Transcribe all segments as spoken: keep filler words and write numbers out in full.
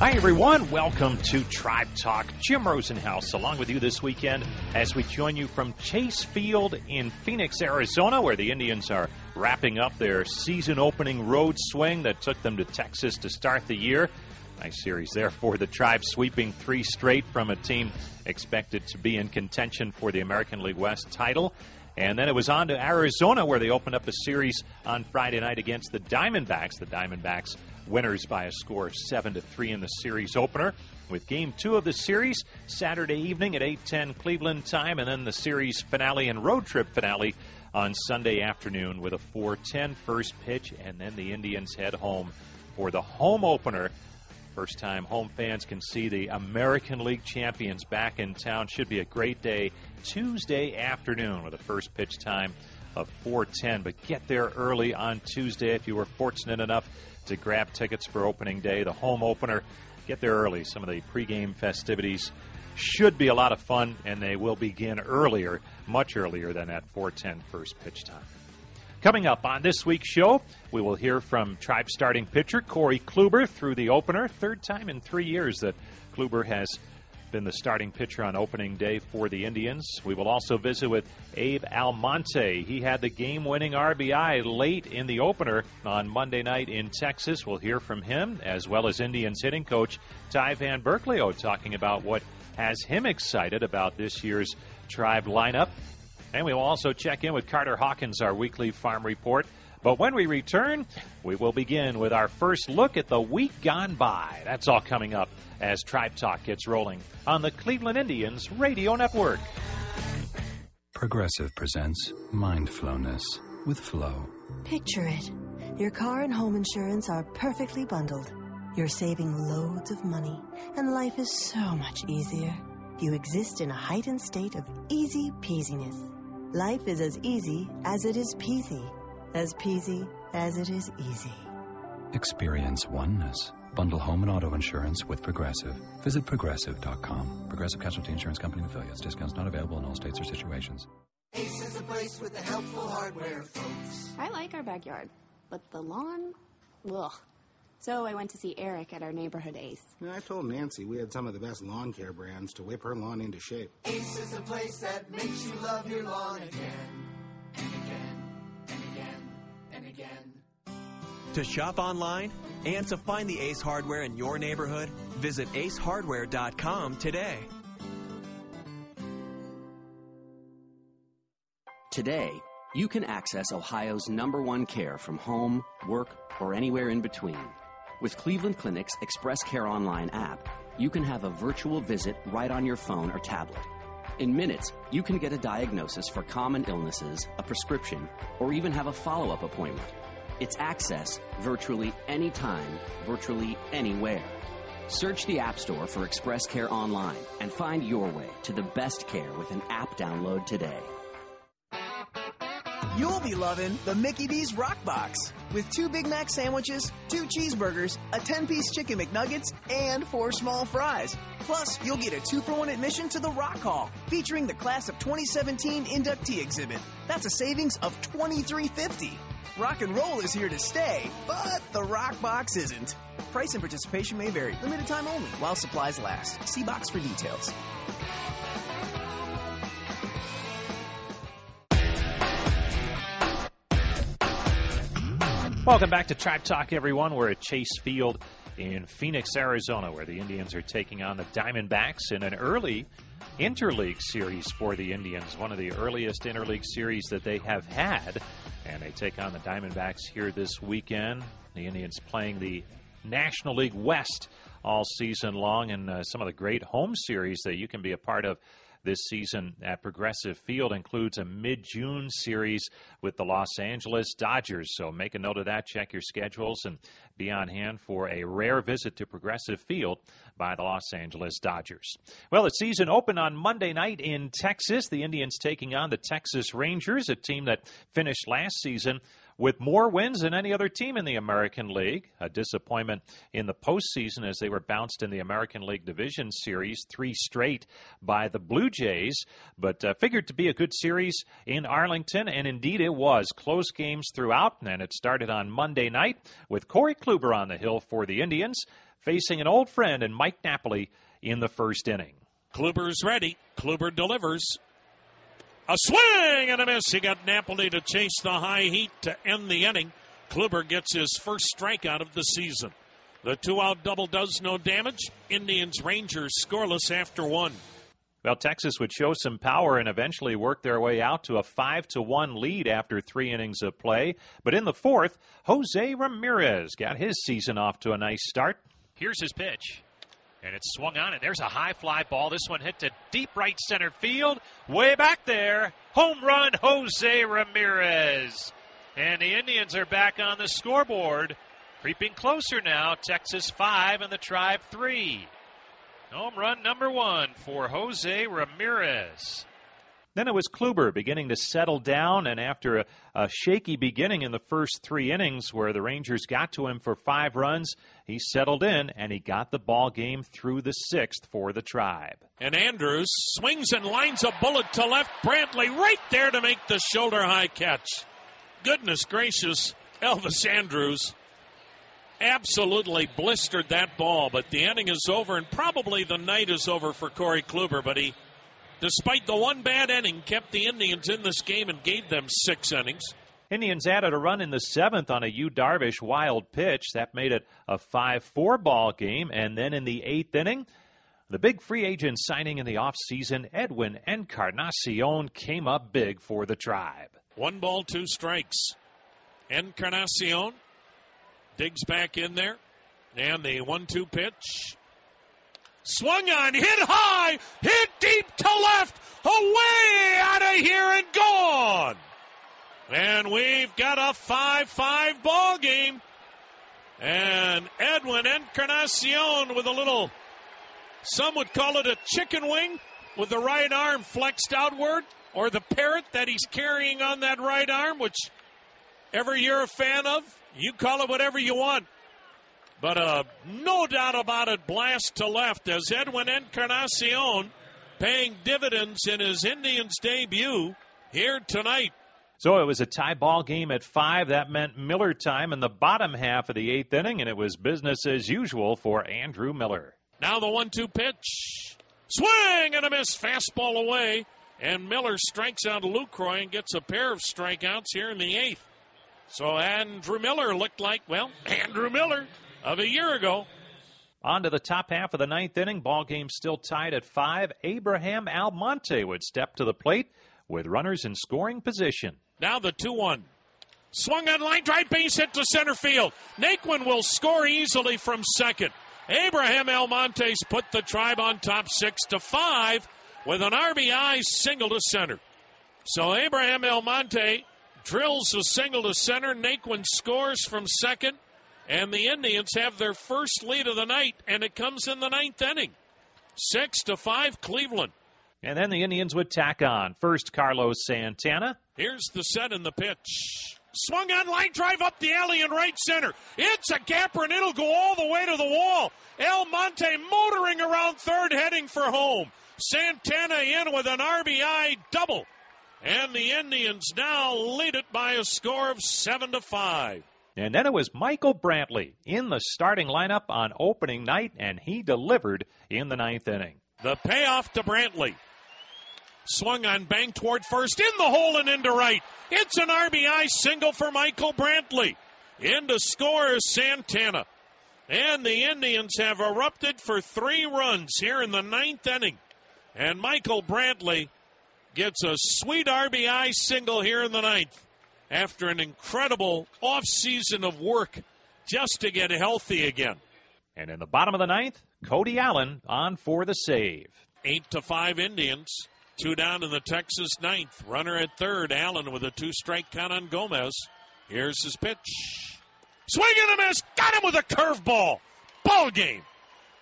Hi, everyone. Welcome to Tribe Talk. Jim Rosenhaus along with you this weekend as we join you from Chase Field in Phoenix, Arizona, where the Indians are wrapping up their season-opening road swing that took them to Texas to start the year. Nice series there for the Tribe, sweeping three straight from a team expected to be in contention for the American League West title. And then it was on to Arizona, where they opened up a series on Friday night against the Diamondbacks. The Diamondbacks winners by a score of seven to three in the series opener, with game two of the series Saturday evening at eight ten Cleveland time, and then the series finale and road trip finale on Sunday afternoon with a four ten first pitch, and then the Indians head home for the home opener. First time home fans can see the American League champions back in town. Should be a great day Tuesday afternoon with a first pitch time of four ten. But get there early on Tuesday if you were fortunate enough to grab tickets for opening day, the home opener. Get there early. Some of the pregame festivities should be a lot of fun, and they will begin earlier, much earlier than that four ten first pitch time. Coming up on this week's show, we will hear from Tribe starting pitcher Corey Kluber through the opener. Third time in three years that Kluber has been the starting pitcher on opening day for the Indians. We will also visit with Abe Almonte. He had the game-winning R B I late in the opener on Monday night in Texas. We'll hear from him, as well as Indians hitting coach Ty Van Burkleo talking about what has him excited about this year's Tribe lineup. And we will also check in with Carter Hawkins, our weekly farm report. But when we return, we will begin with our first look at the week gone by. That's all coming up as Tribe Talk gets rolling on the Cleveland Indians Radio Network. Progressive presents Mindflowness with Flow. Picture it. Your car and home insurance are perfectly bundled. You're saving loads of money, and life is so much easier. You exist in a heightened state of easy peasiness. Life is as easy as it is peasy, as peasy as it is easy. Experience oneness. Bundle home and auto insurance with Progressive. Visit Progressive dot com. Progressive Casualty Insurance Company and affiliates. Discounts not available in all states or situations. Ace is the place with the helpful hardware, folks. I like our backyard, but the lawn, ugh. So I went to see Eric at our neighborhood Ace. I told Nancy we had some of the best lawn care brands to whip her lawn into shape. Ace is a place that makes you love your lawn again, and again, and again, and again. To shop online and to find the Ace hardware in your neighborhood, visit ace hardware dot com today. Today, you can access Ohio's number one care from home, work, or anywhere in between. With Cleveland Clinic's Express Care Online app, you can have a virtual visit right on your phone or tablet. In minutes, you can get a diagnosis for common illnesses, a prescription, or even have a follow-up appointment. It's access virtually anytime, virtually anywhere. Search the App Store for Express Care Online and find your way to the best care with an app download today. You'll be loving the Mickey D's Rock Box with two Big Mac sandwiches, two cheeseburgers, a ten-piece Chicken McNuggets, and four small fries. Plus, you'll get a two-for-one admission to the Rock Hall featuring the class of twenty seventeen inductee exhibit. That's a savings of twenty-three dollars and fifty cents. Rock and roll is here to stay, but the Rock Box isn't. Price and participation may vary. Limited time only while supplies last. See box for details. Welcome back to Tribe Talk, everyone. We're at Chase Field in Phoenix, Arizona, where the Indians are taking on the Diamondbacks in an early interleague series for the Indians, one of the earliest interleague series that they have had. And they take on the Diamondbacks here this weekend. The Indians playing the National League West all season long, and uh, some of the great home series that you can be a part of this season at Progressive Field includes a mid-June series with the Los Angeles Dodgers. So make a note of that. Check your schedules and be on hand for a rare visit to Progressive Field by the Los Angeles Dodgers. Well, the season opened on Monday night in Texas. The Indians taking on the Texas Rangers, a team that finished last season with more wins than any other team in the American League. A disappointment in the postseason as they were bounced in the American League Division Series three straight by the Blue Jays, but uh, figured to be a good series in Arlington, and indeed it was. Close games throughout, and it started on Monday night with Corey Kluber on the hill for the Indians, facing an old friend and Mike Napoli in the first inning. Kluber's ready. Kluber delivers. A swing and a miss. He got Napoli to chase the high heat to end the inning. Kluber gets his first strikeout of the season. The two-out double does no damage. Indians, Rangers scoreless after one. Well, Texas would show some power and eventually work their way out to a five to one lead after three innings of play. But in the fourth, Jose Ramirez got his season off to a nice start. Here's his pitch, and it's swung on, and there's a high fly ball. This one hit to deep right center field, way back there. Home run, Jose Ramirez. And the Indians are back on the scoreboard, creeping closer now. Texas five and the Tribe three. Home run number one for Jose Ramirez. Then it was Kluber beginning to settle down, and after a, a shaky beginning in the first three innings where the Rangers got to him for five runs, he settled in, and he got the ball game through the sixth for the Tribe. And Andrus swings and lines a bullet to left. Brantley right there to make the shoulder-high catch. Goodness gracious, Elvis Andrus absolutely blistered that ball, but the inning is over, and probably the night is over for Corey Kluber, but he, despite the one bad inning, kept the Indians in this game and gave them six innings. Indians added a run in the seventh on a Yu Darvish wild pitch. That made it a five four ball game, and then in the eighth inning, the big free agent signing in the offseason, Edwin Encarnacion, came up big for the Tribe. One ball, two strikes. Encarnacion digs back in there, and the one two pitch. Swung on, hit high, hit deep to left, away out of here and gone. And we've got a five five ball game. And Edwin Encarnacion with a little, some would call it a chicken wing, with the right arm flexed outward, or the parrot that he's carrying on that right arm, which every year a fan of. You call it whatever you want. But uh, no doubt about it, blast to left as Edwin Encarnacion paying dividends in his Indians debut here tonight. So it was a tie ball game at five. That meant Miller time in the bottom half of the eighth inning, and it was business as usual for Andrew Miller. Now the one two pitch. Swing and a miss. Fastball away. And Miller strikes out Lucroy and gets a pair of strikeouts here in the eighth. So Andrew Miller looked like, well, Andrew Miller of a year ago. On to the top half of the ninth inning. Ball game still tied at five. Abraham Almonte would step to the plate with runners in scoring position. Now the two one. Swung on line drive, base hit to center field. Naquin will score easily from second. Abraham Almonte's put the Tribe on top six to five with an R B I single to center. So Abraham Almonte drills a single to center. Naquin scores from second, and the Indians have their first lead of the night, and it comes in the ninth inning. Six to five, Cleveland. And then the Indians would tack on. First, Carlos Santana. Here's the set and the pitch. Swung on line drive up the alley in right center. It's a gapper, and it'll go all the way to the wall. Almonte motoring around third, heading for home. Santana in with an R B I double. And the Indians now lead it by a score of seven to five. And then it was Michael Brantley in the starting lineup on opening night, and he delivered in the ninth inning. The payoff to Brantley. Swung on, bang toward first, in the hole and into right. It's an R B I single for Michael Brantley. In to score is Santana. And the Indians have erupted for three runs here in the ninth inning. And Michael Brantley gets a sweet R B I single here in the ninth after an incredible offseason of work just to get healthy again. And in the bottom of the ninth, Cody Allen on for the save. Eight to five Indians, two down in the Texas ninth. Runner at third, Allen with a two-strike count on Gomez. Here's his pitch. Swing and a miss, got him with a curveball. Ball game.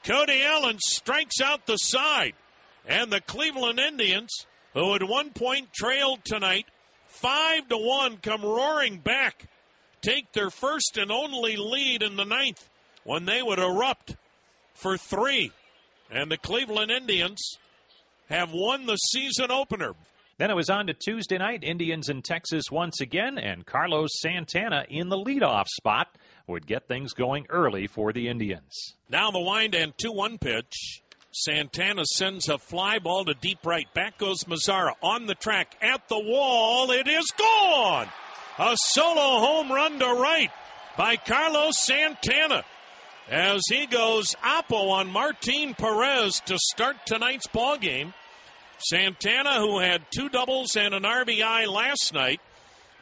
Cody Allen strikes out the side, and the Cleveland Indians, who at one point trailed tonight, five to one, come roaring back take their first and only lead in the ninth when they would erupt for three. And the Cleveland Indians have won the season opener. Then it was on to Tuesday night, Indians in Texas once again, and Carlos Santana in the leadoff spot would get things going early for the Indians. Now the wind and two one pitch. Santana sends a fly ball to deep right. Back goes Mazzara on the track at the wall. It is gone! A solo home run to right by Carlos Santana as he goes oppo on Martin Perez to start tonight's ball game. Santana, who had two doubles and an R B I last night,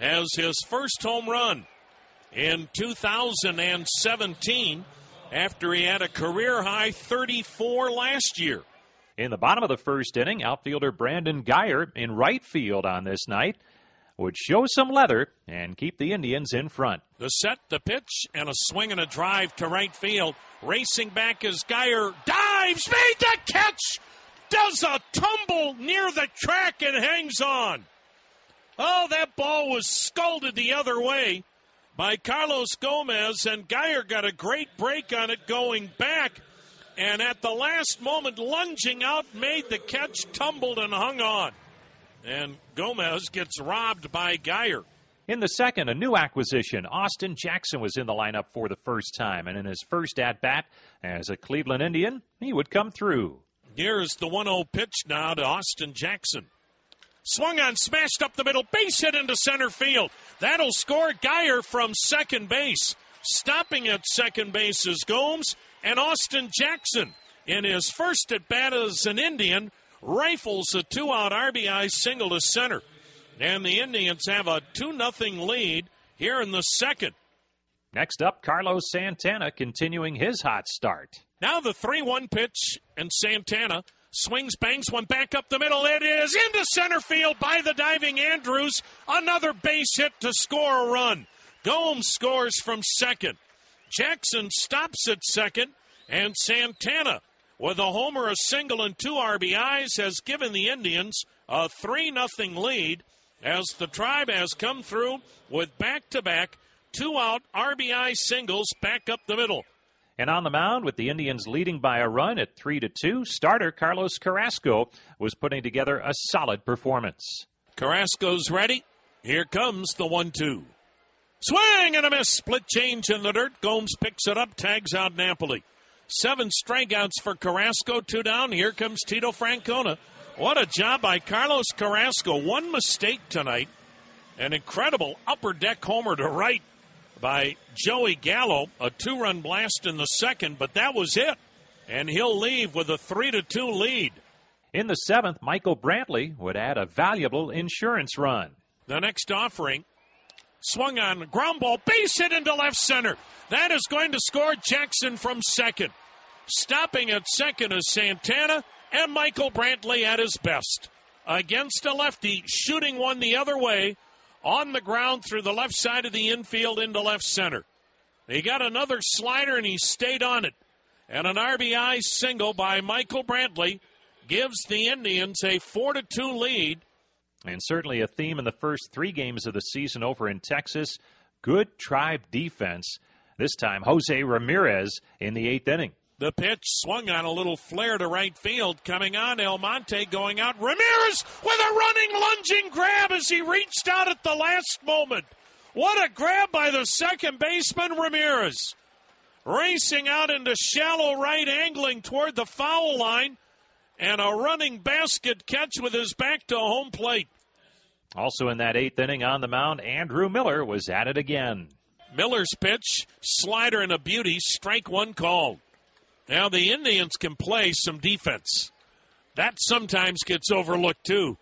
has his first home run in two thousand seventeen after he had a career-high thirty-four last year. In the bottom of the first inning, outfielder Brandon Guyer in right field on this night would show some leather and keep the Indians in front. The set, the pitch, and a swing and a drive to right field. Racing back as Guyer dives, made the catch! Does a tumble near the track and hangs on. Oh, that ball was scolded the other way by Carlos Gomez, and Guyer got a great break on it going back, and at the last moment, lunging out, made the catch, tumbled, and hung on. And Gomez gets robbed by Guyer. In the second, a new acquisition. Austin Jackson was in the lineup for the first time, and in his first at-bat as a Cleveland Indian, he would come through. Here's the one oh pitch now to Austin Jackson. Swung on, smashed up the middle, base hit into center field. That'll score Guyer from second base. Stopping at second base is Gomes, and Austin Jackson, in his first at-bat as an Indian, rifles a two-out R B I single to center. And the Indians have a two nothing lead here in the second. Next up, Carlos Santana continuing his hot start. Now the three one pitch, and Santana swings, bangs one back up the middle. It is into center field by the diving Andrus. Another base hit to score a run. Gomes scores from second. Jackson stops at second, and Santana, with a homer, a single, and two R B Is, has given the Indians a three nothing lead as the Tribe has come through with back-to-back two-out R B I singles back up the middle. And on the mound, with the Indians leading by a run at three to two, starter Carlos Carrasco was putting together a solid performance. Carrasco's ready. Here comes the one two. Swing and a miss. Split change in the dirt. Gomes picks it up, tags out Napoli. Seven strikeouts for Carrasco, two down. Here comes Tito Francona. What a job by Carlos Carrasco. One mistake tonight. An incredible upper deck homer to right by Joey Gallo, a two-run blast in the second, but that was it. And he'll leave with a three to two lead. In the seventh, Michael Brantley would add a valuable insurance run. The next offering, swung on, ground ball, base hit into left center. That is going to score Jackson from second. Stopping at second is Santana, and Michael Brantley at his best. Against a lefty, shooting one the other way, on the ground through the left side of the infield into left center. He got another slider, and he stayed on it. And an R B I single by Michael Brantley gives the Indians a four to two lead. And certainly a theme in the first three games of the season over in Texas, good Tribe defense. This time, Jose Ramirez in the eighth inning. The pitch swung on, a little flare to right field. Coming on, Almonte going out. Ramirez with a running, lunging grab as he reached out at the last moment. What a grab by the second baseman, Ramirez. Racing out into shallow right, angling toward the foul line. And a running basket catch with his back to home plate. Also in that eighth inning on the mound, Andrew Miller was at it again. Miller's pitch, slider and a beauty, strike one called. Now the Indians can play some defense. That sometimes gets overlooked, too.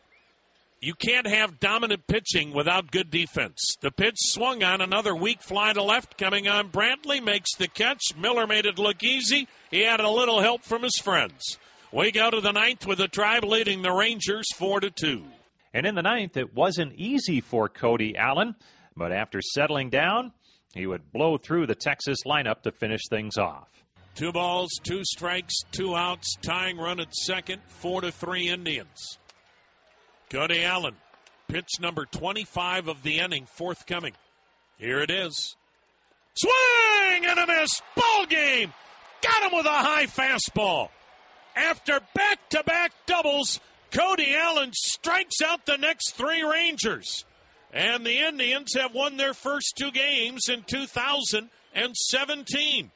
You can't have dominant pitching without good defense. The pitch swung on, another weak fly to left. Coming on, Brantley makes the catch. Miller made it look easy. He had a little help from his friends. We go to the ninth with the Tribe leading the Rangers four to two. And in the ninth, it wasn't easy for Cody Allen. But after settling down, he would blow through the Texas lineup to finish things off. Two balls, two strikes, two outs, tying run at second, four to three Indians. Cody Allen, pitch number twenty-five of the inning, forthcoming. Here it is. Swing and a miss. Ball game. Got him with a high fastball. After back-to-back doubles, Cody Allen strikes out the next three Rangers. And the Indians have won their first two games in two thousand seventeen.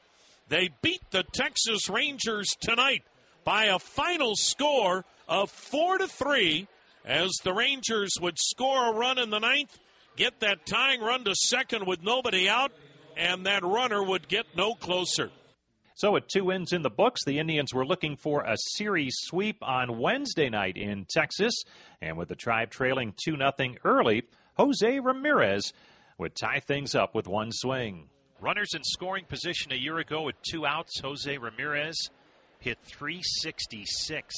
They beat the Texas Rangers tonight by a final score of four to three as the Rangers would score a run in the ninth, get that tying run to second with nobody out, and that runner would get no closer. So at two wins in the books, the Indians were looking for a series sweep on Wednesday night in Texas. And with the Tribe trailing two nothing early, Jose Ramirez would tie things up with one swing. Runners in scoring position a year ago with two outs. Jose Ramirez hit three sixty-six.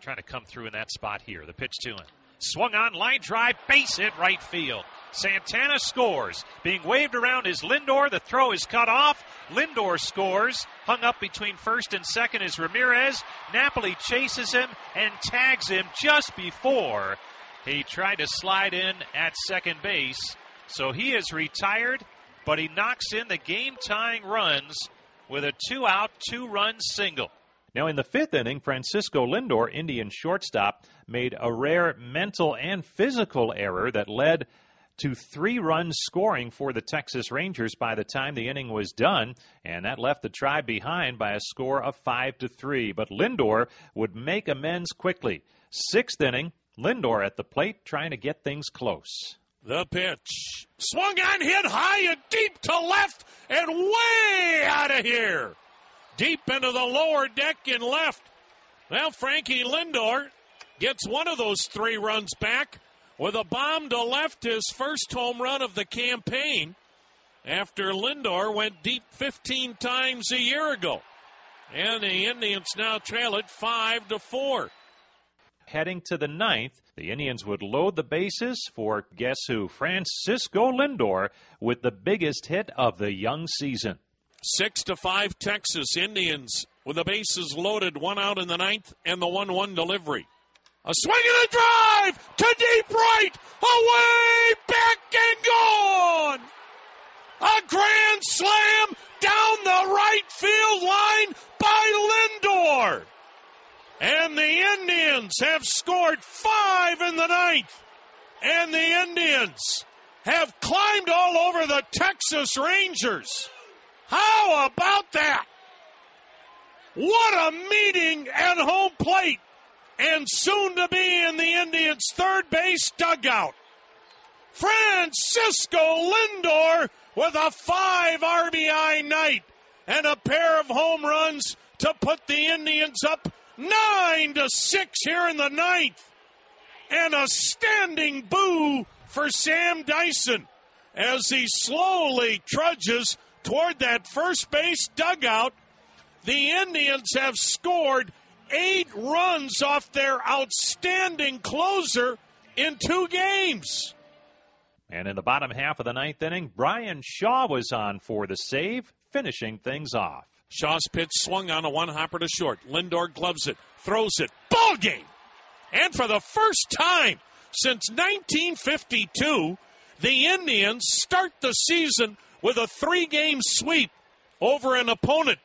Trying to come through in that spot here. The pitch to him. Swung on, line drive, base hit right field. Santana scores. Being waved around is Lindor. The throw is cut off. Lindor scores. Hung up between first and second is Ramirez. Napoli chases him and tags him just before he tried to slide in at second base. So he is retired, but he knocks in the game-tying runs with a two-out, two-run single. Now in the fifth inning, Francisco Lindor, Indian shortstop, made a rare mental and physical error that led to three-run scoring for the Texas Rangers by the time the inning was done, and that left the Tribe behind by a score of five to three. But Lindor would make amends quickly. Sixth inning, Lindor at the plate trying to get things close. The pitch. Swung on, hit high and deep to left and way out of here. Deep into the lower deck and left. Well, Frankie Lindor gets one of those three runs back with a bomb to left, his first home run of the campaign after Lindor went deep fifteen times a year ago. And the Indians now trail it five to four. Heading to the ninth, the Indians would load the bases for, guess who, Francisco Lindor with the biggest hit of the young season. six to five Texas, Indians with the bases loaded, one out in the ninth, and the one one delivery. A swing and a drive to deep right, away, back and gone! A grand slam down the right field line by Lindor! And the Indians have scored five in the ninth. And the Indians have climbed all over the Texas Rangers. How about that? What a meeting at home plate and soon to be in the Indians' third base dugout. Francisco Lindor with a five R B I night and a pair of home runs to put the Indians up Nine to six here in the ninth. And a standing boo for Sam Dyson as he slowly trudges toward that first base dugout. The Indians have scored eight runs off their outstanding closer in two games. And in the bottom half of the ninth inning, Brian Shaw was on for the save, finishing things off. Shaw's pitch swung on, a one-hopper to short. Lindor gloves it, throws it, ball game. And for the first time since nineteen fifty-two, the Indians start the season with a three-game sweep over an opponent.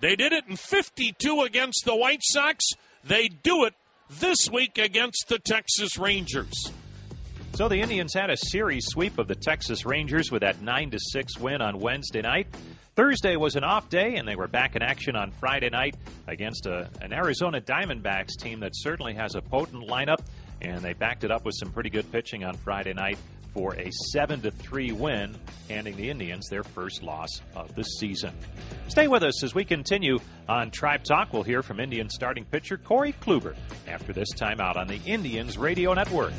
They did it in fifty-two against the White Sox. They do it this week against the Texas Rangers. So the Indians had a series sweep of the Texas Rangers with that nine to six win on Wednesday night. Thursday was an off day, and they were back in action on Friday night against a, an Arizona Diamondbacks team that certainly has a potent lineup, and they backed it up with some pretty good pitching on Friday night for a seven to three win, handing the Indians their first loss of the season. Stay with us as we continue on Tribe Talk. We'll hear from Indians starting pitcher Corey Kluber after this timeout on the Indians Radio Network.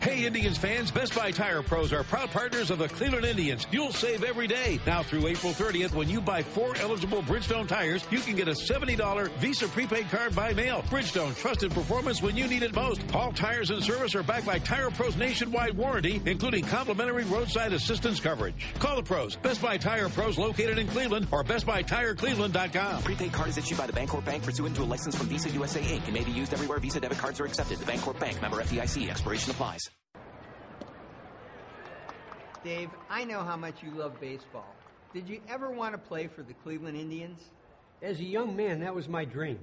Hey, Indians fans, Best Buy Tire Pros are proud partners of the Cleveland Indians. You'll save every day. Now through April thirtieth, when you buy four eligible Bridgestone tires, you can get a seventy dollars Visa prepaid card by mail. Bridgestone, trusted performance when you need it most. All tires and service are backed by Tire Pros' nationwide warranty, including complimentary roadside assistance coverage. Call the pros. Best Buy Tire Pros, located in Cleveland, or best buy tire cleveland dot com. Prepaid card is issued by the Bancorp Bank pursuant to a license from Visa U S A Incorporated and may be used everywhere Visa debit cards are accepted. The Bancorp Bank, member F D I C, expiration applies. Dave, I know how much you love baseball. Did you ever want to play for the Cleveland Indians? As a young man, that was my dream.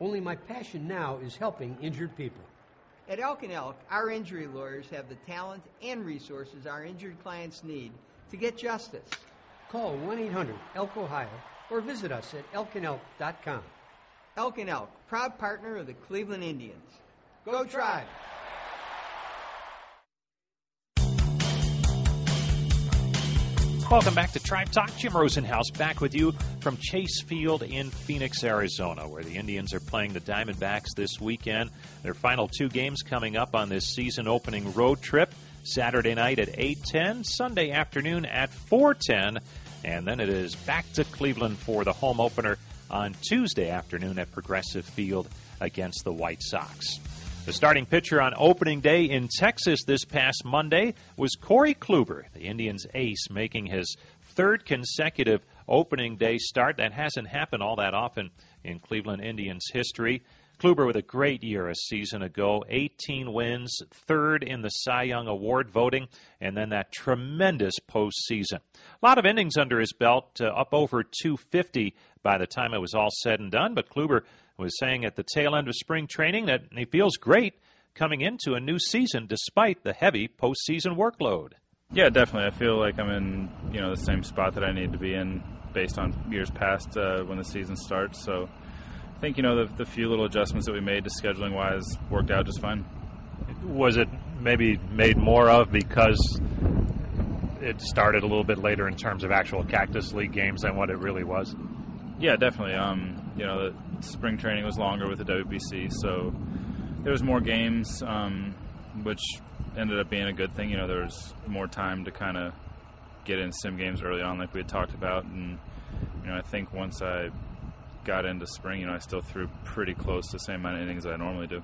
Only my passion now is helping injured people. At Elk and Elk, our injury lawyers have the talent and resources our injured clients need to get justice. Call one eight hundred ELK OHIO or visit us at elk and elk dot com. Elk and Elk, proud partner of the Cleveland Indians. Go, Go Tribe! Welcome back to Tribe Talk. Jim Rosenhaus back with you from Chase Field in Phoenix, Arizona, where the Indians are playing the Diamondbacks this weekend. Their final two games coming up on this season-opening road trip, Saturday night at eight ten, Sunday afternoon at four ten, and then it is back to Cleveland for the home opener on Tuesday afternoon at Progressive Field against the White Sox. The starting pitcher on opening day in Texas this past Monday was Corey Kluber, the Indians' ace, making his third consecutive opening day start. That hasn't happened all that often in Cleveland Indians history. Kluber with a great year a season ago, eighteen wins, third in the Cy Young Award voting, and then that tremendous postseason. A lot of innings under his belt, uh, up over two fifty by the time it was all said and done, but Kluber was saying at the tail end of spring training that he feels great coming into a new season despite the heavy postseason workload. Yeah, definitely. I feel like I'm in, you know, the same spot that I need to be in based on years past uh, when the season starts. So I think, you know, the, the few little adjustments that we made to scheduling-wise worked out just fine. Was it maybe made more of because it started a little bit later in terms of actual Cactus League games than what it really was? Yeah, definitely. Um, you know, the spring training was longer with the W B C, so there was more games, um, which ended up being a good thing. You know, there was more time to kind of get in sim games early on, like we had talked about. And, you know, I think once I got into spring, you know, I still threw pretty close to the same amount of innings I normally do.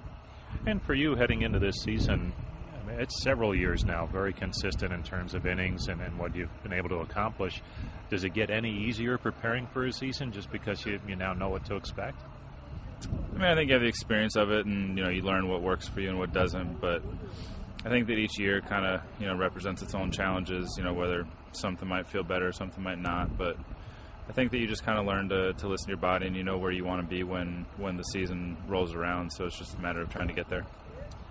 And for you heading into this season, I mean, it's several years now, very consistent in terms of innings and, and what you've been able to accomplish. Does it get any easier preparing for a season just because you, you now know what to expect? I mean, I think you have the experience of it, and, you know, you learn what works for you and what doesn't. But I think that each year kind of, you know, represents its own challenges, you know, whether something might feel better, something might not. But I think that you just kind of learn to, to listen to your body, and you know where you want to be when, when the season rolls around. So it's just a matter of trying to get there.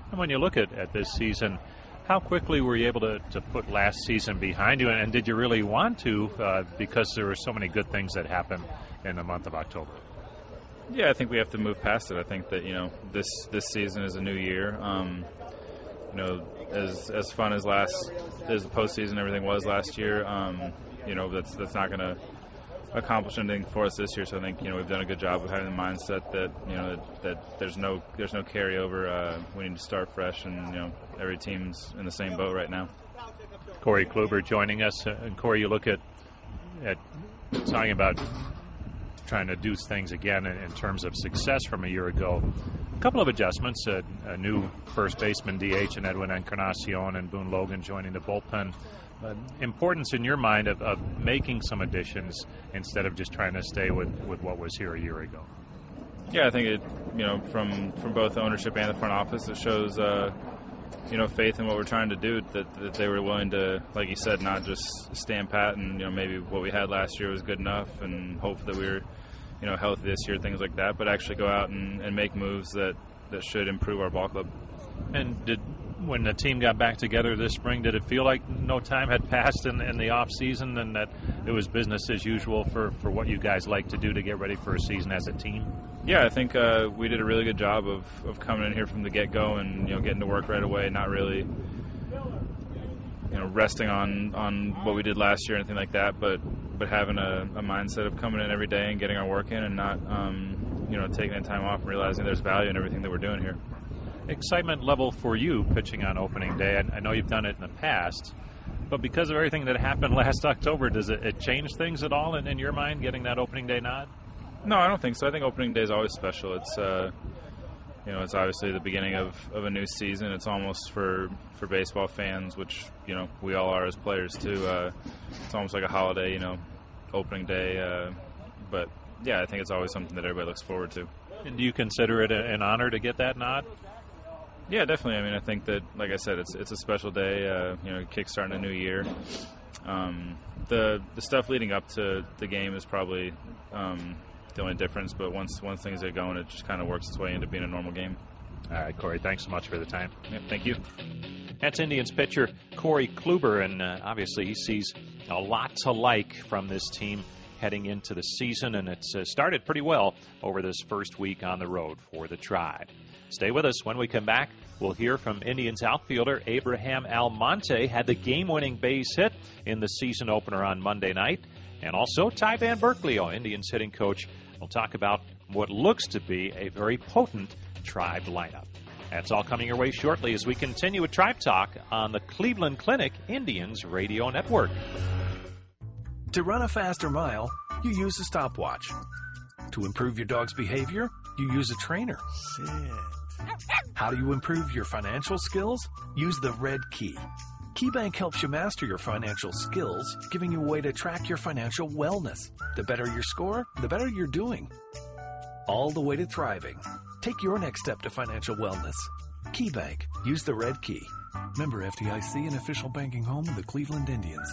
And when you look at, at this season, how quickly were you able to, to put last season behind you? And, and did you really want to uh, because there were so many good things that happened in the month of October? Yeah, I think we have to move past it. I think that, you know, this this season is a new year. Um, you know, as as fun as last as the postseason everything was last year, um, you know, that's that's not going to accomplish anything for us this year. So I think, you know, we've done a good job of having the mindset that, you know, that, that there's no there's no carryover. Uh, we need to start fresh, and, you know, every team's in the same boat right now. Corey Kluber joining us. Uh, and Corey, you look at at talking about trying to do things again in, in terms of success from a year ago. A couple of adjustments, a, a new first baseman D H and Edwin Encarnacion and Boone Logan joining the bullpen. Uh, importance in your mind of, of making some additions instead of just trying to stay with, with what was here a year ago? Yeah, I think it, you know, from from both ownership and the front office, it shows, uh, you know, faith in what we're trying to do, that, that they were willing to, like you said, not just stand pat and, you know, maybe what we had last year was good enough and hope that we were, you know, healthy this year, things like that, but actually go out and, and make moves that, that should improve our ball club. And did when the team got back together this spring, did it feel like no time had passed in, in the offseason and that it was business as usual for, for what you guys like to do to get ready for a season as a team? Yeah, I think uh, we did a really good job of, of coming in here from the get-go and, you know, getting to work right away, not really, you know, resting on, on what we did last year or anything like that, but, but having a, a mindset of coming in every day and getting our work in and not, um, you know, taking that time off and realizing there's value in everything that we're doing here. Excitement level for you pitching on opening day? I, I know you've done it in the past, but because of everything that happened last October, does it, it change things at all in, in your mind, getting that opening day nod? No, I don't think so. I think opening day is always special. It's, uh, you know, it's obviously the beginning of, of a new season. It's almost for, for baseball fans, which, you know, we all are as players too. Uh, it's almost like a holiday, you know, opening day. Uh, but, yeah, I think it's always something that everybody looks forward to. And do you consider it a, an honor to get that nod? Yeah, definitely. I mean, I think that, like I said, it's it's a special day. Uh, you know, kickstarting a new year. Um, the the stuff leading up to the game is probably um, the only difference. But once once things are going, it just kind of works its way into being a normal game. All right, Corey. Thanks so much for the time. Yeah, thank you. That's Indians pitcher Corey Kluber, and uh, obviously he sees a lot to like from this team heading into the season, and it's uh, started pretty well over this first week on the road for the Tribe. Stay with us. When we come back, we'll hear from Indians outfielder Abraham Almonte, had the game-winning base hit in the season opener on Monday night, and also Ty Van Burkleo, Indians hitting coach, will talk about what looks to be a very potent Tribe lineup. That's all coming your way shortly as we continue with Tribe Talk on the Cleveland Clinic Indians Radio Network. To run a faster mile, you use a stopwatch. To improve your dog's behavior, you use a trainer. Sit. How do you improve your financial skills? Use the Red Key. KeyBank helps you master your financial skills, giving you a way to track your financial wellness. The better your score, the better you're doing. All the way to thriving. Take your next step to financial wellness. KeyBank. Use the Red Key. Member F D I C, an official banking home of the Cleveland Indians.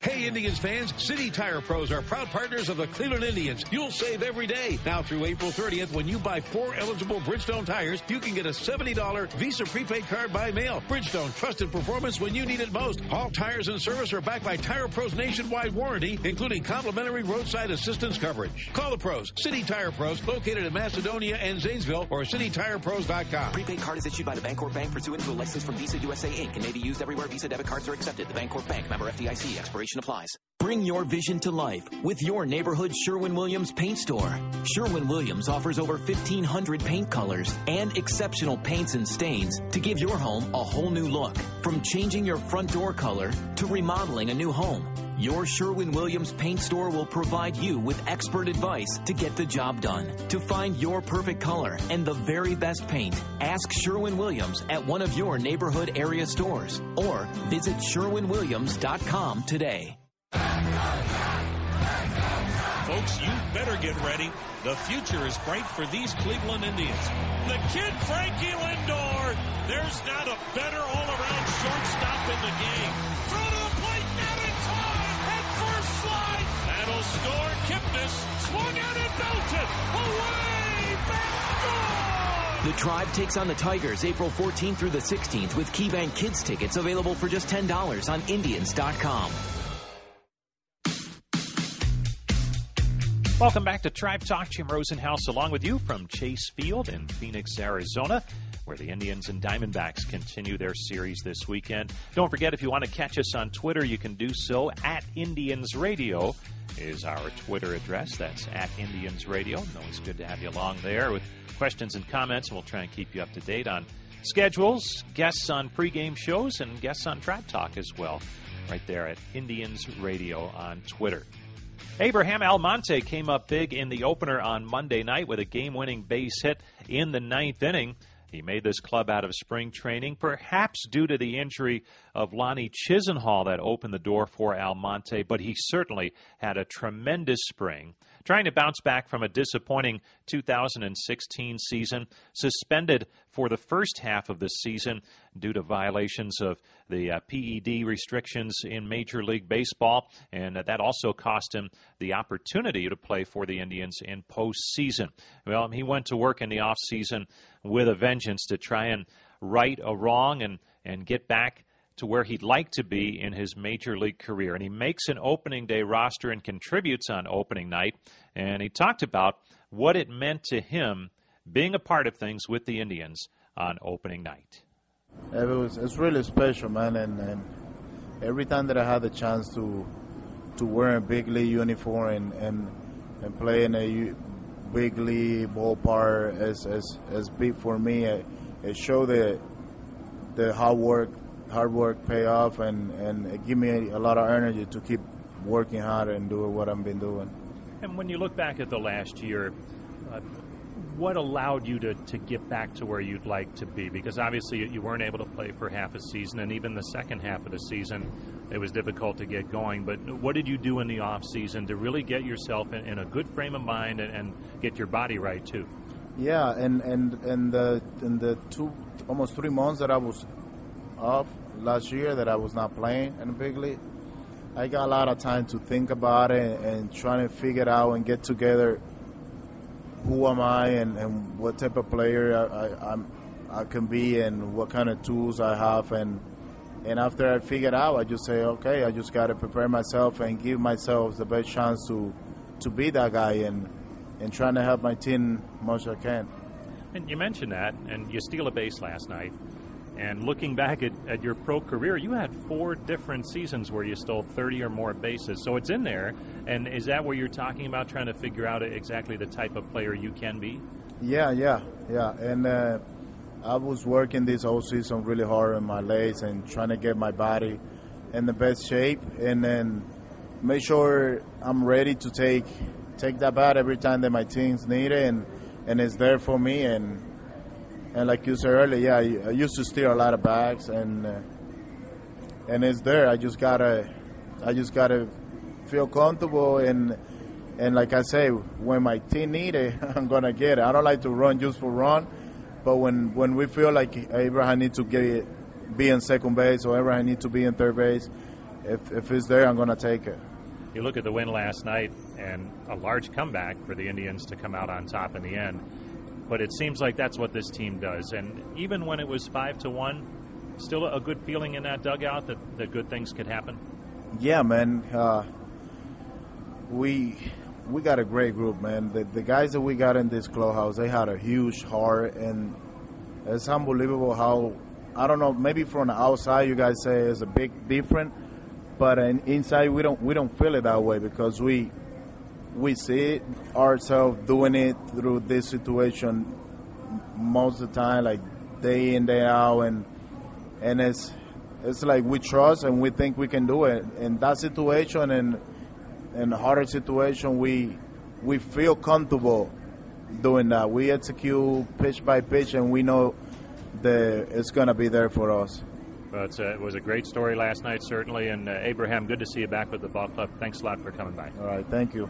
Hey, Indians fans, City Tire Pros are proud partners of the Cleveland Indians. You'll save every day. Now through April thirtieth, when you buy four eligible Bridgestone tires, you can get a seventy dollars Visa prepaid card by mail. Bridgestone, trusted performance when you need it most. All tires and service are backed by Tire Pros' nationwide warranty, including complimentary roadside assistance coverage. Call the pros. City Tire Pros, located in Macedonia and Zanesville, or city tire pros dot com. Prepaid card is issued by the Bancorp Bank pursuant to a license from Visa U S A, Incorporated and may be used everywhere Visa debit cards are accepted. The Bancorp Bank, member F D I C, expiration applies. Bring your vision to life with your neighborhood Sherwin-Williams paint store. Sherwin-Williams offers over fifteen hundred paint colors and exceptional paints and stains to give your home a whole new look. From changing your front door color to remodeling a new home, your Sherwin-Williams paint store will provide you with expert advice to get the job done. To find your perfect color and the very best paint, ask Sherwin-Williams at one of your neighborhood area stores or visit sherwin williams dot com today. Folks, you better get ready. The future is bright for these Cleveland Indians. The kid, Frankie Lindor. There's not a better all-around shortstop in the game. Throw to the plate, not in time. Head first slide. That'll score. Kipnis swung out and belted. Away, back door. The Tribe takes on the Tigers April fourteenth through the sixteenth with KeyBank Kids tickets available for just ten dollars on Indians dot com. Welcome back to Tribe Talk. Jim Rosenhaus along with you from Chase Field in Phoenix, Arizona, where the Indians and Diamondbacks continue their series this weekend. Don't forget, if you want to catch us on Twitter, you can do so. At Indians Radio is our Twitter address. That's at Indians Radio. Always good to have you along there with questions and comments. We'll try and keep you up to date on schedules, guests on pregame shows, and guests on Tribe Talk as well, right there at Indians Radio on Twitter. Abraham Almonte came up big in the opener on Monday night with a game-winning base hit in the ninth inning. He made this club out of spring training, perhaps due to the injury of Lonnie Chisenhall that opened the door for Almonte, but he certainly had a tremendous spring, trying to bounce back from a disappointing two thousand sixteen season, suspended for the first half of the season due to violations of the uh, P E D restrictions in Major League Baseball, and uh, that also cost him the opportunity to play for the Indians in postseason. Well, he went to work in the offseason with a vengeance to try and right a wrong and, and get back to where he'd like to be in his major league career. And he makes an opening day roster and contributes on opening night. And he talked about what it meant to him being a part of things with the Indians on opening night. It was, it's really special, man. And, and every time that I had the chance to to wear a big league uniform and, and, and play in a big league ballpark, it's, it's, it's big for me. It, it showed the, the hard work hard work pay off, and, and it give me a lot of energy to keep working hard and doing what I've been doing. And when you look back at the last year, uh, what allowed you to, to get back to where you'd like to be? Because obviously you weren't able to play for half a season, and even the second half of the season, it was difficult to get going. But what did you do in the off season to really get yourself in, in a good frame of mind and, and get your body right, too? Yeah, and and and the in the two almost three months that I was off last year, that I was not playing in the big league, I got a lot of time to think about it and, and trying to figure it out and get together. Who am I and, and what type of player I, I, I'm, I can be and what kind of tools I have, and and after I figured out, I just say, okay, I just got to prepare myself and give myself the best chance to to be that guy and and trying to help my team much as I can. And you mentioned that, and you steal a base last night. And looking back at, at your pro career, you had four different seasons where you stole thirty or more bases. So it's in there. And is that where you're talking about trying to figure out exactly the type of player you can be? Yeah, yeah, yeah. And uh, I was working this whole season really hard on my legs and trying to get my body in the best shape and then make sure I'm ready to take take that bat every time that my teams need it and, and it's there for me. And And like you said earlier, yeah, I used to steal a lot of bags, and uh, and it's there. I just gotta, I just gotta feel comfortable, and and like I say, when my team need it, I'm gonna get it. I don't like to run just for run, but when, when we feel like Abraham needs to get it, be in second base, or Abraham needs to be in third base, if if it's there, I'm gonna take it. You look at the win last night, and a large comeback for the Indians to come out on top in the end. But it seems like that's what this team does. And even when it was five to one, still a good feeling in that dugout that, that good things could happen. Yeah, man. Uh, we we got a great group, man. The, the guys that we got in this clubhouse, they had a huge heart, and it's unbelievable how, I don't know, maybe from the outside you guys say it's a big difference, but in, inside we don't we don't feel it that way because we. We see it, ourselves doing it through this situation most of the time, like day in, day out, and and it's it's like we trust and we think we can do it. In that situation and in a harder situation, we we feel comfortable doing that. We execute pitch by pitch, and we know that it's gonna be there for us. Well, it's a, it was a great story last night, certainly. And, uh, Abraham, good to see you back with the ball club. Thanks a lot for coming by. All right, thank you.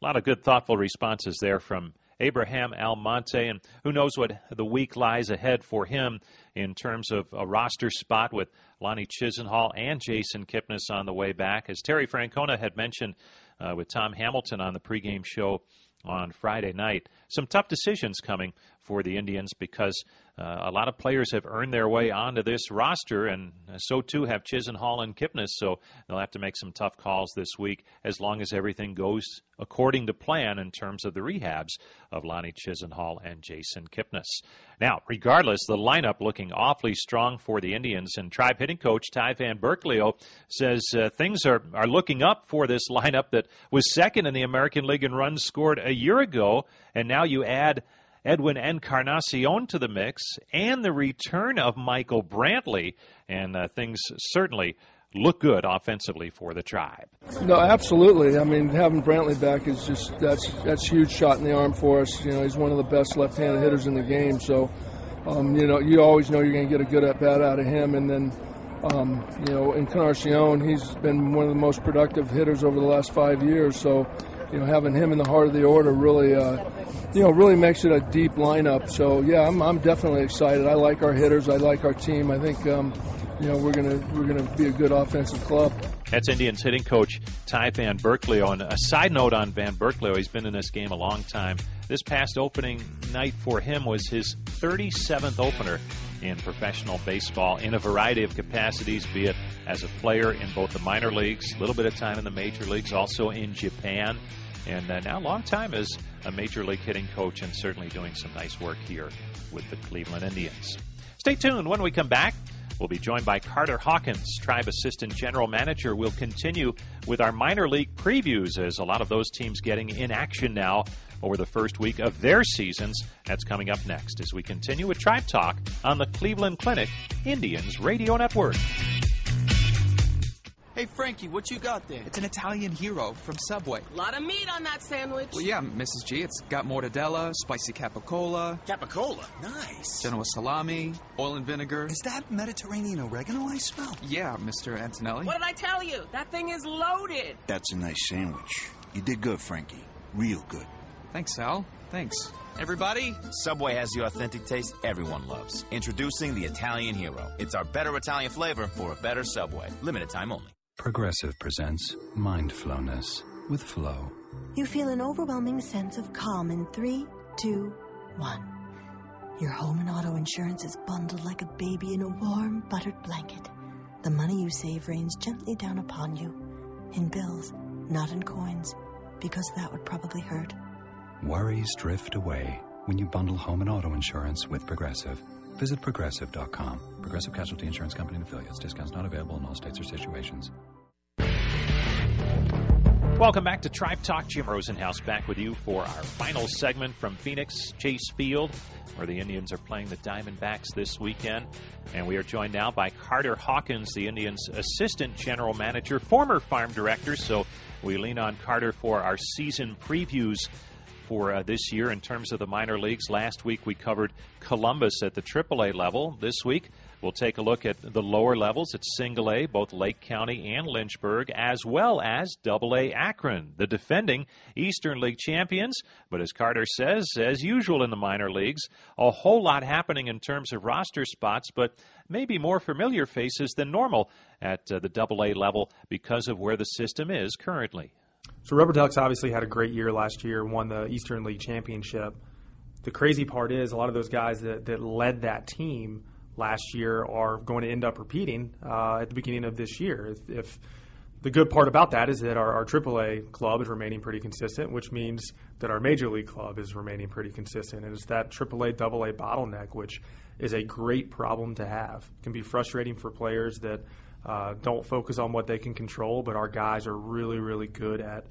A lot of good, thoughtful responses there from Abraham Almonte. And who knows what the week lies ahead for him in terms of a roster spot with Lonnie Chisenhall and Jason Kipnis on the way back. As Terry Francona had mentioned uh, with Tom Hamilton on the pregame show on Friday night, some tough decisions coming for the Indians because uh, a lot of players have earned their way onto this roster, and so too have Chisenhall and Kipnis, so they'll have to make some tough calls this week as long as everything goes according to plan in terms of the rehabs of Lonnie Chisenhall and Jason Kipnis. Now, regardless, the lineup looking awfully strong for the Indians, and Tribe hitting coach Ty Van Burkleo says uh, things are, are looking up for this lineup that was second in the American League in runs scored a year ago, and now you add Edwin Encarnacion to the mix and the return of Michael Brantley, and uh, things certainly look good offensively for the Tribe. No, absolutely. I mean, having Brantley back is just, that's that's huge shot in the arm for us. You know, he's one of the best left-handed hitters in the game, so um, you know, you always know you're going to get a good at-bat out of him. And then um, you know, Encarnacion, he's been one of the most productive hitters over the last five years, so you know, having him in the heart of the order really, uh, you know, really makes it a deep lineup. So yeah, I'm I'm definitely excited. I like our hitters. I like our team. I think um, you know, we're gonna we're gonna be a good offensive club. That's Indians hitting coach Ty Van Burkleo. And a side note on Van Burkleo, he's been in this game a long time. This past opening night for him was his thirty-seventh opener in professional baseball in a variety of capacities, be it as a player in both the minor leagues, a little bit of time in the major leagues, also in Japan, and uh, now a long time as a major league hitting coach, and certainly doing some nice work here with the Cleveland Indians. Stay tuned. When we come back, we'll be joined by Carter Hawkins, Tribe Assistant General Manager. We'll continue with our minor league previews as a lot of those teams getting in action now over the first week of their seasons. That's coming up next as we continue with Tribe Talk on the Cleveland Clinic Indians Radio Network. Hey, Frankie, what you got there? It's an Italian hero from Subway. A lot of meat on that sandwich. Well, yeah, Missus G, it's got mortadella, spicy capicola. Capicola? Nice. Genoa salami, oil and vinegar. Is that Mediterranean oregano I smell? Yeah, Mister Antonelli. What did I tell you? That thing is loaded. That's a nice sandwich. You did good, Frankie. Real good. Thanks, Al. Thanks. Everybody, Subway has the authentic taste everyone loves. Introducing the Italian Hero. It's our better Italian flavor for a better Subway. Limited time only. Progressive presents Mindflowness with Flo. You feel an overwhelming sense of calm in three, two, one. Your home and auto insurance is bundled like a baby in a warm, buttered blanket. The money you save rains gently down upon you. In bills, not in coins, because that would probably hurt. Worries drift away when you bundle home and auto insurance with Progressive. Visit Progressive dot com. Progressive Casualty Insurance Company and affiliates. Discounts not available in all states or situations. Welcome back to Tribe Talk. Jim Rosenhaus back with you for our final segment from Phoenix, Chase Field, where the Indians are playing the Diamondbacks this weekend. And we are joined now by Carter Hawkins, the Indians' assistant general manager, former farm director. So we lean on Carter for our season previews for uh, this year in terms of the minor leagues. Last week we covered Columbus at the triple A level. This week we'll take a look at the lower levels at Single A, both Lake County and Lynchburg, as well as Double A Akron, the defending Eastern League champions. But as Carter says, as usual in the minor leagues, a whole lot happening in terms of roster spots, but maybe more familiar faces than normal at uh, the Double A level because of where the system is currently. So Rubber Ducks obviously had a great year last year, won the Eastern League championship. The crazy part is a lot of those guys that, that led that team last year are going to end up repeating uh, at the beginning of this year. If, if the good part about that is that our, our triple A club is remaining pretty consistent, which means that our Major League club is remaining pretty consistent. And it's that triple A, double A bottleneck, which is a great problem to have. It can be frustrating for players that uh, don't focus on what they can control, but our guys are really, really good at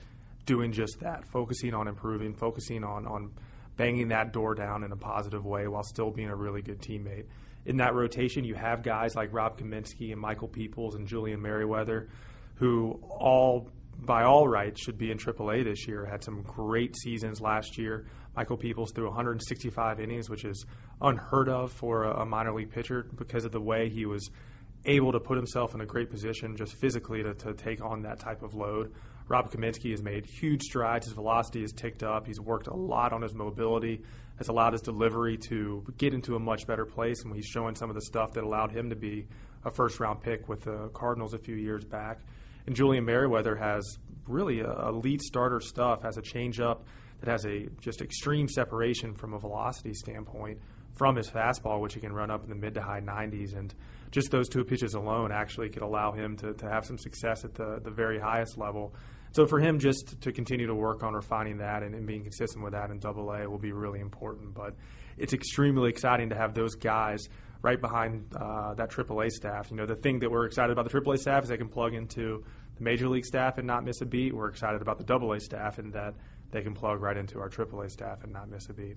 doing just that, focusing on improving, focusing on, on banging that door down in a positive way while still being a really good teammate. In that rotation, you have guys like Rob Kaminsky and Michael Peoples and Julian Merriweather, who all, by all rights, should be in triple A this year. Had some great seasons last year. Michael Peoples threw one hundred sixty-five innings, which is unheard of for a minor league pitcher because of the way he was able to put himself in a great position just physically to, to take on that type of load. Rob Kaminsky has made huge strides. His velocity has ticked up. He's worked a lot on his mobility, has allowed his delivery to get into a much better place, and he's showing some of the stuff that allowed him to be a first-round pick with the Cardinals a few years back. And Julian Merriweather has really a elite starter stuff, has a changeup that has a just extreme separation from a velocity standpoint from his fastball, which he can run up in the mid to high nineties, and just those two pitches alone actually could allow him to, to have some success at the, the very highest level. So for him just to continue to work on refining that and, and being consistent with that in double A will be really important. But it's extremely exciting to have those guys right behind uh, that triple A staff. You know, the thing that we're excited about the triple A staff is they can plug into the Major League staff and not miss a beat. We're excited about the double A staff and that they can plug right into our triple A staff and not miss a beat.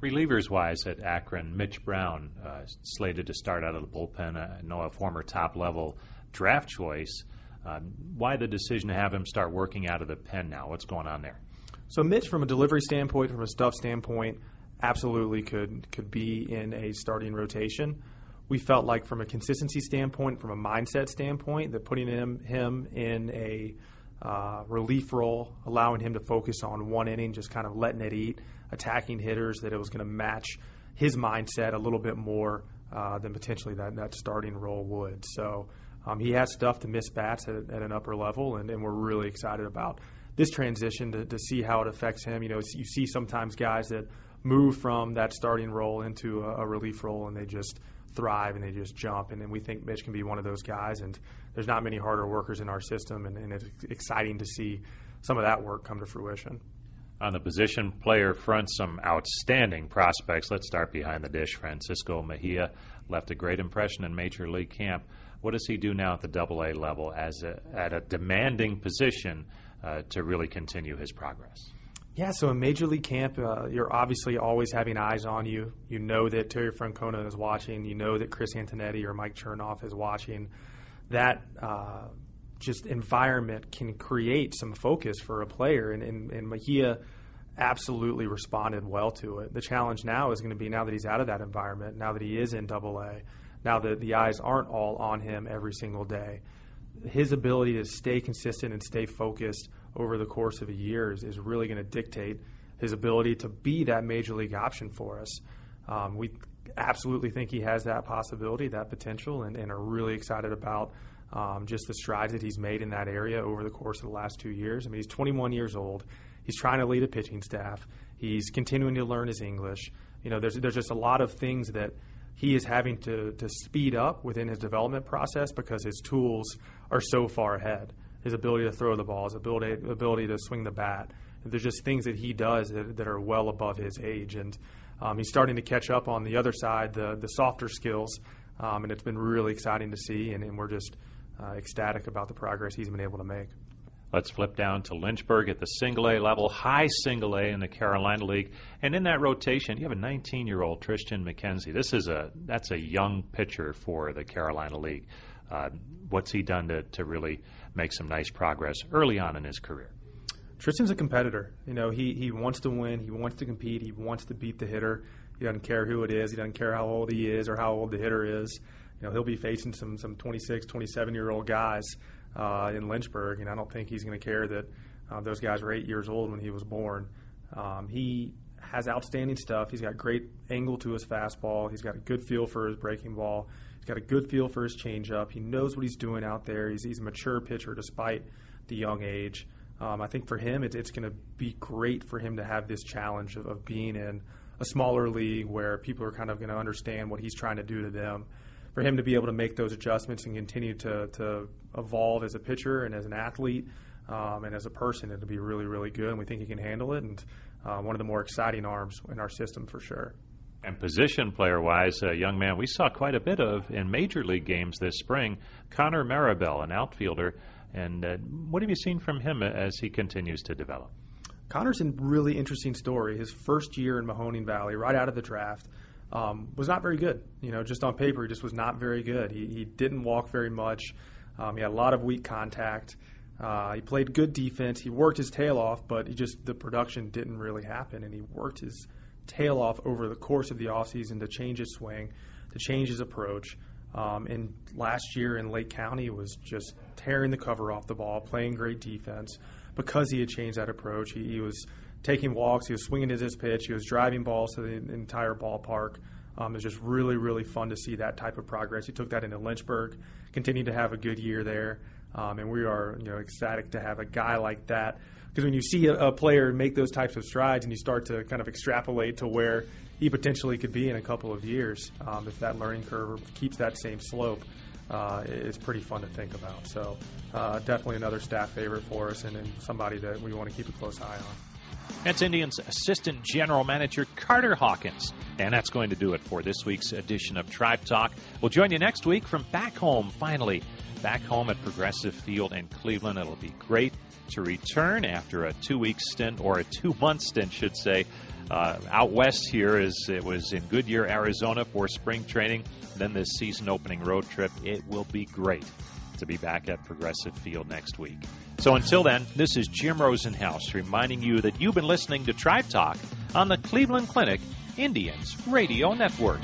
Relievers-wise at Akron, Mitch Brown uh, slated to start out of the bullpen. I know a former top-level draft choice. Um, why the decision to have him start working out of the pen now? What's going on there? So Mitch, from a delivery standpoint, from a stuff standpoint, absolutely could could be in a starting rotation. We felt like from a consistency standpoint, from a mindset standpoint, that putting him, him in a uh, relief role, allowing him to focus on one inning, just kind of letting it eat, attacking hitters, that it was going to match his mindset a little bit more uh, than potentially that, that starting role would. So um, he has stuff to miss bats at, at an upper level, and, and we're really excited about this transition to, to see how it affects him. You know, you see sometimes guys that move from that starting role into a, a relief role, and they just thrive and they just jump, and then we think Mitch can be one of those guys, and there's not many harder workers in our system, and, and it's exciting to see some of that work come to fruition. On the position player front, some outstanding prospects. Let's start behind the dish. Francisco Mejia left a great impression in Major League camp. What does he do now at the Double A level as a, at a demanding position uh, to really continue his progress? Yeah, so in Major League camp, uh, you're obviously always having eyes on you. You know that Terry Francona is watching. You know that Chris Antonetti or Mike Chernoff is watching. That uh, just environment can create some focus for a player, and, and, and Mejia absolutely responded well to it. The challenge now is going to be, now that he's out of that environment, now that he is in double A, now that the eyes aren't all on him every single day, his ability to stay consistent and stay focused over the course of a year is, is really going to dictate his ability to be that major league option for us. Um, we absolutely think he has that possibility, that potential, and, and are really excited about um, just the strides that he's made in that area over the course of the last two years. I mean, he's twenty-one years old. He's trying to lead a pitching staff. He's continuing to learn his English. You know, there's there's just a lot of things that he is having to, to speed up within his development process because his tools are so far ahead. His ability to throw the ball, his ability, ability to swing the bat. There's just things that he does that, that are well above his age. And um, he's starting to catch up on the other side, the, the softer skills, um, and it's been really exciting to see, and, and we're just uh, ecstatic about the progress he's been able to make. Let's flip down to Lynchburg at the single-A level, high single-A in the Carolina League. And in that rotation, you have a nineteen-year-old Tristan McKenzie. This is a that's a young pitcher for the Carolina League. Uh, what's he done to, to really make some nice progress early on in his career? Tristan's a competitor. You know, he, he wants to win. He wants to compete. He wants to beat the hitter. He doesn't care who it is. He doesn't care how old he is or how old the hitter is. You know, he'll be facing some, some twenty-six, twenty-seven-year-old guys Uh, in Lynchburg, and I don't think he's going to care that uh, those guys were eight years old when he was born. Um, he has outstanding stuff. He's got great angle to his fastball. He's got a good feel for his breaking ball. He's got a good feel for his changeup. He knows what he's doing out there. He's, he's a mature pitcher despite the young age. Um, I think for him, it, it's going to be great for him to have this challenge of, of being in a smaller league where people are kind of going to understand what he's trying to do to them. For him to be able to make those adjustments and continue to, to evolve as a pitcher and as an athlete um, and as a person, it'll be really, really good. And we think he can handle it, and uh, one of the more exciting arms in our system for sure. And position player-wise, uh, young man, we saw quite a bit of in major league games this spring, Connor Maribel, an outfielder. And uh, what have you seen from him as he continues to develop? Connor's a really interesting story. His first year in Mahoning Valley, right out of the draft, Um, was not very good. You know, just on paper, he just was not very good. He, he didn't walk very much. Um, he had a lot of weak contact. Uh, he played good defense. He worked his tail off, but he just the production didn't really happen, and he worked his tail off over the course of the offseason to change his swing, to change his approach. Um, and last year in Lake County was just tearing the cover off the ball, playing great defense. Because he had changed that approach, he, he was taking walks, he was swinging at his pitch, he was driving balls to the entire ballpark. Um, it was just really, really fun to see that type of progress. He took that into Lynchburg, continued to have a good year there, um, and we are you know, ecstatic to have a guy like that. Because when you see a, a player make those types of strides and you start to kind of extrapolate to where he potentially could be in a couple of years, um, if that learning curve keeps that same slope, uh, it's pretty fun to think about. So uh, definitely another staff favorite for us and, and somebody that we want to keep a close eye on. That's Indians Assistant General Manager Carter Hawkins. And that's going to do it for this week's edition of Tribe Talk. We'll join you next week from back home, finally. Back home at Progressive Field in Cleveland. It'll be great to return after a two-week stint, or a two-month stint, should say. Uh, out west here, as it was in Goodyear, Arizona for spring training. Then this season-opening road trip. It will be great to be back at Progressive Field next week. So until then, this is Jim Rosenhaus reminding you that you've been listening to Tribe Talk on the Cleveland Clinic Indians Radio Network.